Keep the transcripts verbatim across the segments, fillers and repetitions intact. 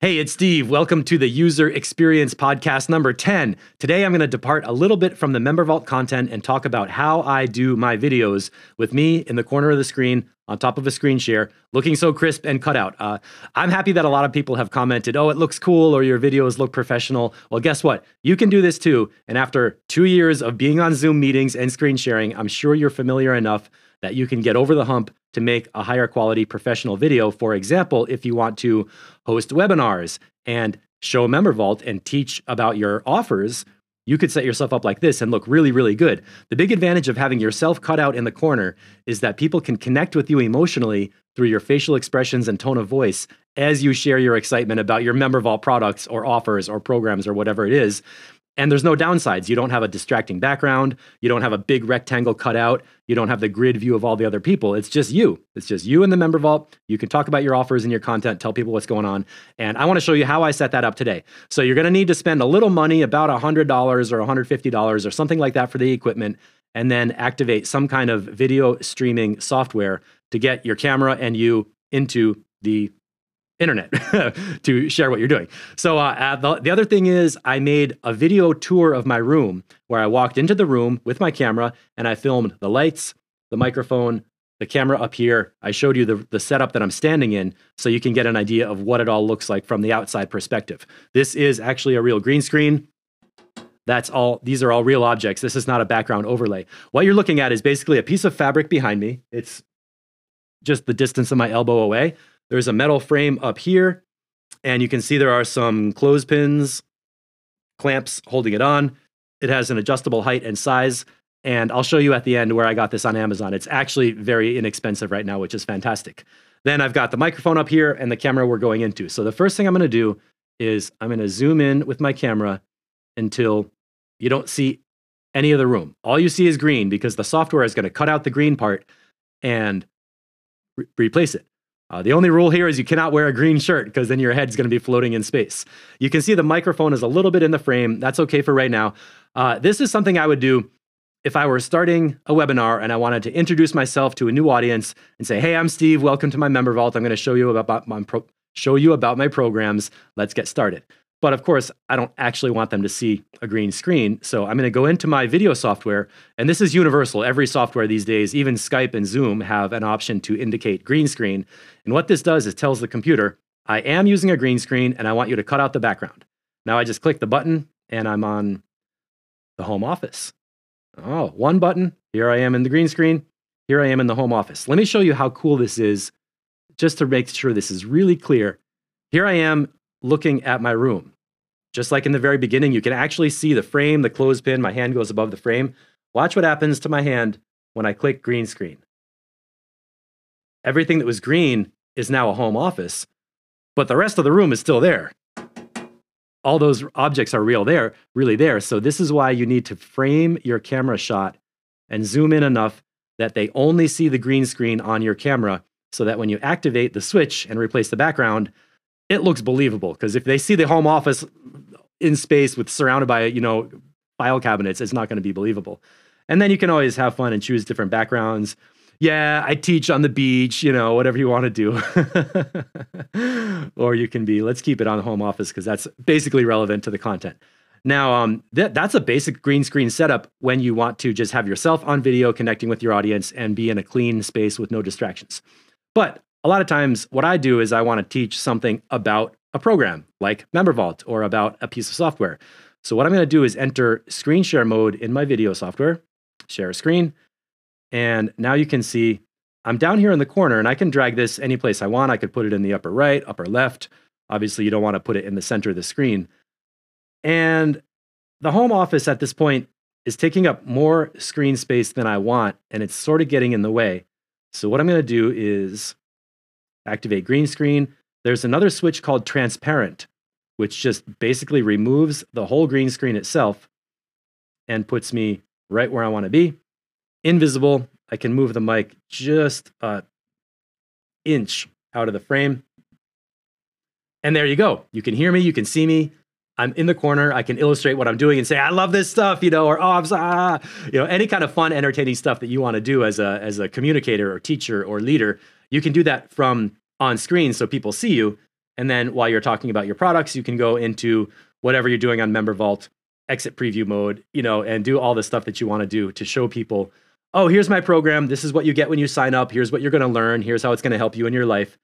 Hey, it's Steve. Welcome to the User Experience Podcast number ten. Today, I'm going to depart a little bit from the MemberVault content and talk about how I do my videos with me in the corner of the screen, on top of a screen share, looking so crisp and cut out. Uh, I'm happy that a lot of people have commented, oh, it looks cool, or your videos look professional. Well, guess what? You can do this too. And after two years of being on Zoom meetings and screen sharing, I'm sure you're familiar enough that you can get over the hump to make a higher quality professional video. For example, if you want to host webinars and show MemberVault and teach about your offers, you could set yourself up like this and look really, really good. The big advantage of having yourself cut out in the corner is that people can connect with you emotionally through your facial expressions and tone of voice as you share your excitement about your MemberVault products or offers or programs or whatever it is. And there's no downsides. You don't have a distracting background. You don't have a big rectangle cut out. You don't have the grid view of all the other people. It's just you. It's just you in the MemberVault. You can talk about your offers and your content, tell people what's going on. And I want to show you how I set that up today. So you're going to need to spend a little money, about one hundred dollars or one hundred fifty dollars or something like that for the equipment, and then activate some kind of video streaming software to get your camera and you into the internet to share what you're doing. So uh, the, the other thing is I made a video tour of my room where I walked into the room with my camera and I filmed the lights, the microphone, the camera up here. I showed you the, the setup that I'm standing in so you can get an idea of what it all looks like from the outside perspective. This is actually a real green screen. That's all, these are all real objects. This is not a background overlay. What you're looking at is basically a piece of fabric behind me. It's just the distance of my elbow away. There's a metal frame up here, and you can see there are some clothespins, clamps holding it on. It has an adjustable height and size, and I'll show you at the end where I got this on Amazon. It's actually very inexpensive right now, which is fantastic. Then I've got the microphone up here and the camera we're going into. So the first thing I'm going to do is I'm going to zoom in with my camera until you don't see any of the room. All you see is green because the software is going to cut out the green part and re- replace it. Uh, the only rule here is you cannot wear a green shirt because then your head's going to be floating in space. You can see the microphone is a little bit in the frame. That's okay for right now. Uh, this is something I would do if I were starting a webinar and I wanted to introduce myself to a new audience and say, hey, I'm Steve. Welcome to my MemberVault. I'm going to show you about my pro show you about my programs. Let's get started. But of course, I don't actually want them to see a green screen. So I'm going to go into my video software. And this is universal. Every software these days, even Skype and Zoom, have an option to indicate green screen. And what this does is tells the computer, I am using a green screen and I want you to cut out the background. Now I just click the button and I'm on the home office. Oh, one button. Here I am in the green screen. Here I am in the home office. Let me show you how cool this is just to make sure this is really clear. Here I am looking at my room. Just like in the very beginning, you can actually see the frame, the clothespin, my hand goes above the frame. Watch what happens to my hand when I click green screen. Everything that was green is now a home office, but the rest of the room is still there. All those objects are real there, really there. So this is why you need to frame your camera shot and zoom in enough that they only see the green screen on your camera so that when you activate the switch and replace the background, it looks believable, because if they see the home office in space with surrounded by, you know, file cabinets, it's not going to be believable. And then you can always have fun and choose different backgrounds. Yeah, I teach on the beach, you know, whatever you want to do. Or you can be, let's keep it on the home office because that's basically relevant to the content. Now, um, th that's a basic green screen setup when you want to just have yourself on video connecting with your audience and be in a clean space with no distractions. But a lot of times what I do is I want to teach something about a program like MemberVault or about a piece of software. So what I'm going to do is enter screen share mode in my video software, share screen. And now you can see I'm down here in the corner and I can drag this any place I want. I could put it in the upper right, upper left. Obviously, you don't want to put it in the center of the screen. And the home office at this point is taking up more screen space than I want, and it's sort of getting in the way. So what I'm going to do is activate green screen. There's another switch called transparent, which just basically removes the whole green screen itself and puts me right where I want to be. Invisible, I can move the mic just an inch out of the frame. And there you go. You can hear me, you can see me. I'm in the corner. I can illustrate what I'm doing and say, I love this stuff, you know, or, oh, I'm ah, you know, any kind of fun, entertaining stuff that you want to do as a, as a communicator or teacher or leader. You can do that from on screen so people see you. And then while you're talking about your products, you can go into whatever you're doing on MemberVault, exit preview mode, you know, and do all the stuff that you want to do to show people, oh, here's my program. This is what you get when you sign up. Here's what you're going to learn. Here's how it's going to help you in your life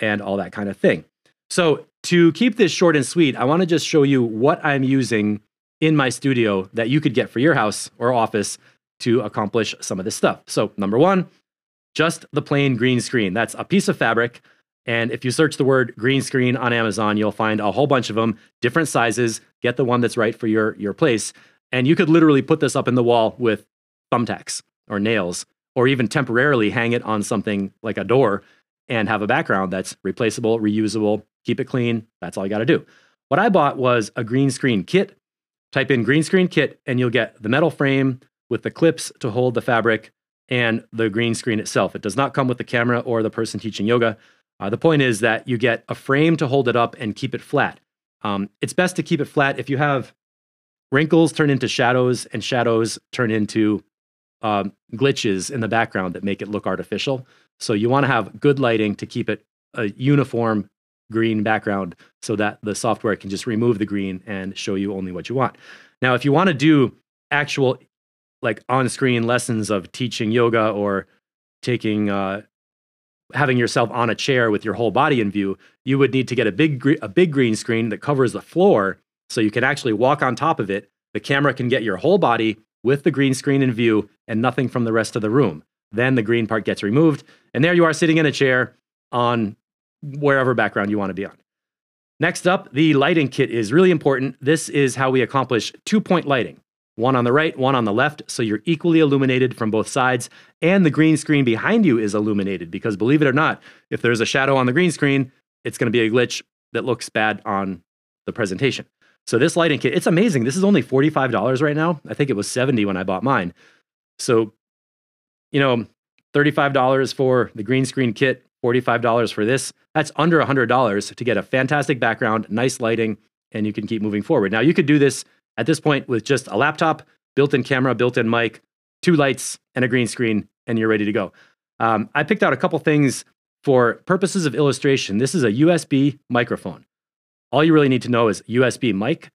and all that kind of thing. So to keep this short and sweet, I want to just show you what I'm using in my studio that you could get for your house or office to accomplish some of this stuff. So number one, just the plain green screen. That's a piece of fabric. And if you search the word green screen on Amazon, you'll find a whole bunch of them, different sizes. Get the one that's right for your, your place. And you could literally put this up in the wall with thumbtacks or nails, or even temporarily hang it on something like a door and have a background that's replaceable, reusable, keep it clean. That's all you got to do. What I bought was a green screen kit. Type in green screen kit and you'll get the metal frame with the clips to hold the fabric and the green screen itself. It does not come with the camera or the person teaching yoga. Uh, the point is that you get a frame to hold it up and keep it flat. Um, it's best to keep it flat. If you have wrinkles turn into shadows and shadows turn into um, glitches in the background that make it look artificial. So you want to have good lighting to keep it a uniform green background so that the software can just remove the green and show you only what you want. Now, if you want to do actual like on-screen lessons of teaching yoga or taking... Uh, having yourself on a chair with your whole body in view, you would need to get a big, a big green screen that covers the floor so you can actually walk on top of it. The camera can get your whole body with the green screen in view and nothing from the rest of the room. Then the green part gets removed, and there you are sitting in a chair on wherever background you want to be on. Next up, the lighting kit is really important. This is how we accomplish two-point lighting. One on the right, one on the left, so you're equally illuminated from both sides, and the green screen behind you is illuminated, because believe it or not, if there's a shadow on the green screen, it's going to be a glitch that looks bad on the presentation. So this lighting kit, it's amazing. This is only forty-five dollars right now. I think it was seventy dollars when I bought mine. So, you know, thirty-five dollars for the green screen kit, forty-five dollars for this. That's under one hundred dollars to get a fantastic background, nice lighting, and you can keep moving forward. Now, you could do this at this point with just a laptop, built-in camera, built-in mic, two lights, and a green screen, and you're ready to go. Um, I picked out a couple things for purposes of illustration. This is a U S B microphone. All you really need to know is U S B mic.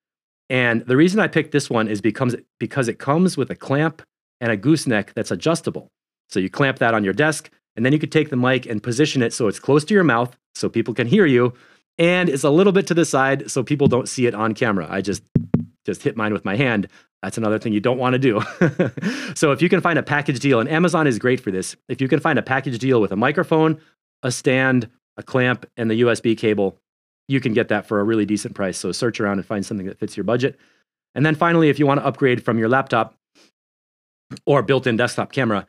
And the reason I picked this one is because, because it comes with a clamp and a gooseneck that's adjustable. So you clamp that on your desk, and then you could take the mic and position it so it's close to your mouth so people can hear you, and it's a little bit to the side so people don't see it on camera. I just... Just hit mine with my hand. That's another thing you don't want to do. So if you can find a package deal, and Amazon is great for this, if you can find a package deal with a microphone, a stand, a clamp, and the U S B cable, you can get that for a really decent price. So search around and find something that fits your budget. And then finally, if you want to upgrade from your laptop or built-in desktop camera,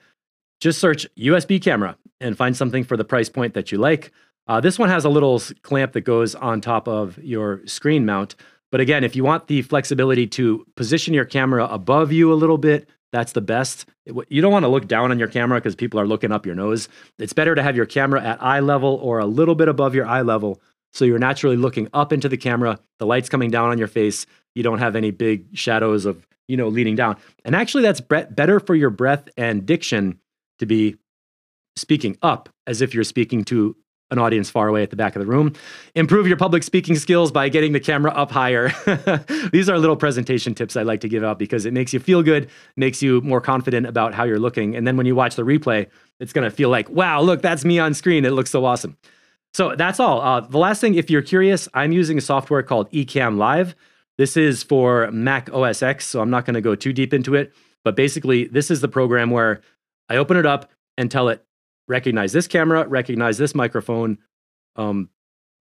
just search U S B camera and find something for the price point that you like. Uh, this one has a little clamp that goes on top of your screen mount. But again, if you want the flexibility to position your camera above you a little bit, that's the best. You don't want to look down on your camera because people are looking up your nose. It's better to have your camera at eye level or a little bit above your eye level, so you're naturally looking up into the camera, the light's coming down on your face, you don't have any big shadows of, you know, leading down. And actually, that's better for your breath and diction to be speaking up as if you're speaking to an audience far away at the back of the room. Improve your public speaking skills by getting the camera up higher. These are little presentation tips I like to give out because it makes you feel good, makes you more confident about how you're looking. And then when you watch the replay, it's going to feel like, wow, look, that's me on screen. It looks so awesome. So that's all. Uh, the last thing, if you're curious, I'm using a software called Ecamm Live. This is for Mac O S X, so I'm not going to go too deep into it. But basically, this is the program where I open it up and tell it, recognize this camera, recognize this microphone, um,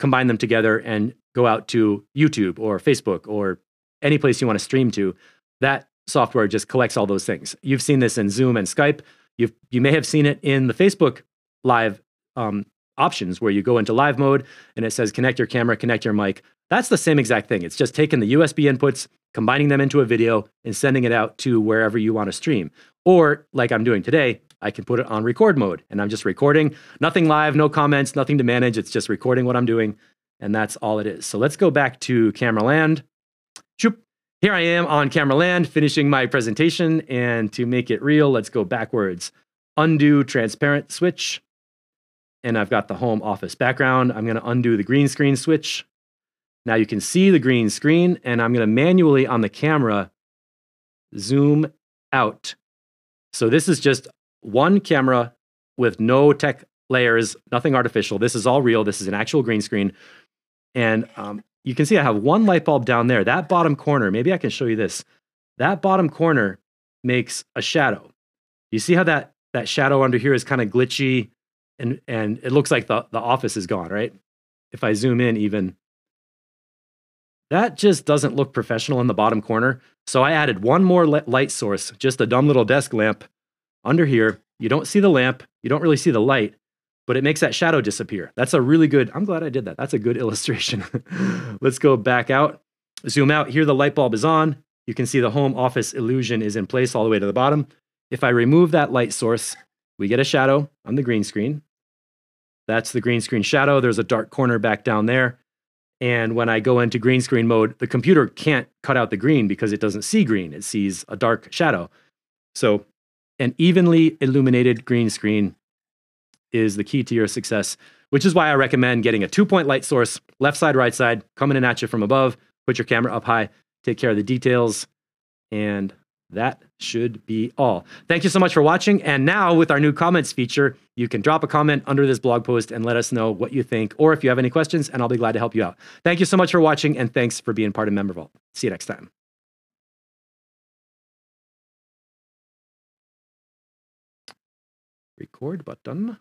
combine them together and go out to YouTube or Facebook or any place you want to stream to. That software just collects all those things. You've seen this in Zoom and Skype. You've, you may have seen it in the Facebook Live um, options where you go into live mode and it says connect your camera, connect your mic. That's the same exact thing. It's just taking the U S B inputs, combining them into a video and sending it out to wherever you want to stream. Or like I'm doing today, I can put it on record mode, and I'm just recording. Nothing live, no comments, nothing to manage. It's just recording what I'm doing, and that's all it is. So let's go back to Camera Land. Here I am on Camera Land, finishing my presentation, and to make it real, let's go backwards. Undo transparent switch. and I've got the home office background. I'm gonna undo the green screen switch. Now you can see the green screen, and I'm gonna manually on the camera zoom out. So this is just one camera with no tech layers, nothing artificial. This is all real. This is an actual green screen. And um, you can see I have one light bulb down there. That bottom corner, maybe I can show you this. That bottom corner makes a shadow. You see how that, that shadow under here is kind of glitchy, and, and it looks like the, the office is gone, right? If I zoom in even, that just doesn't look professional in the bottom corner. So I added one more light source, just a dumb little desk lamp under here. You don't see the lamp, you don't really see the light, but it makes that shadow disappear. That's a really good, I'm glad I did that. That's a good illustration. Let's go back out, zoom out. Here the light bulb is on. You can see the home office illusion is in place all the way to the bottom. If I remove that light source, we get a shadow on the green screen. That's the green screen shadow. There's a dark corner back down there. And when I go into green screen mode, the computer can't cut out the green because it doesn't see green. It sees a dark shadow. So an evenly illuminated green screen is the key to your success, which is why I recommend getting a two-point light source, left side, right side, coming in at you from above. Put your camera up high, take care of the details, and that should be all. Thank you so much for watching. And now with our new comments feature, you can drop a comment under this blog post and let us know what you think, or if you have any questions, and I'll be glad to help you out. Thank you so much for watching, and thanks for being part of MemberVault. See you next time. Record button.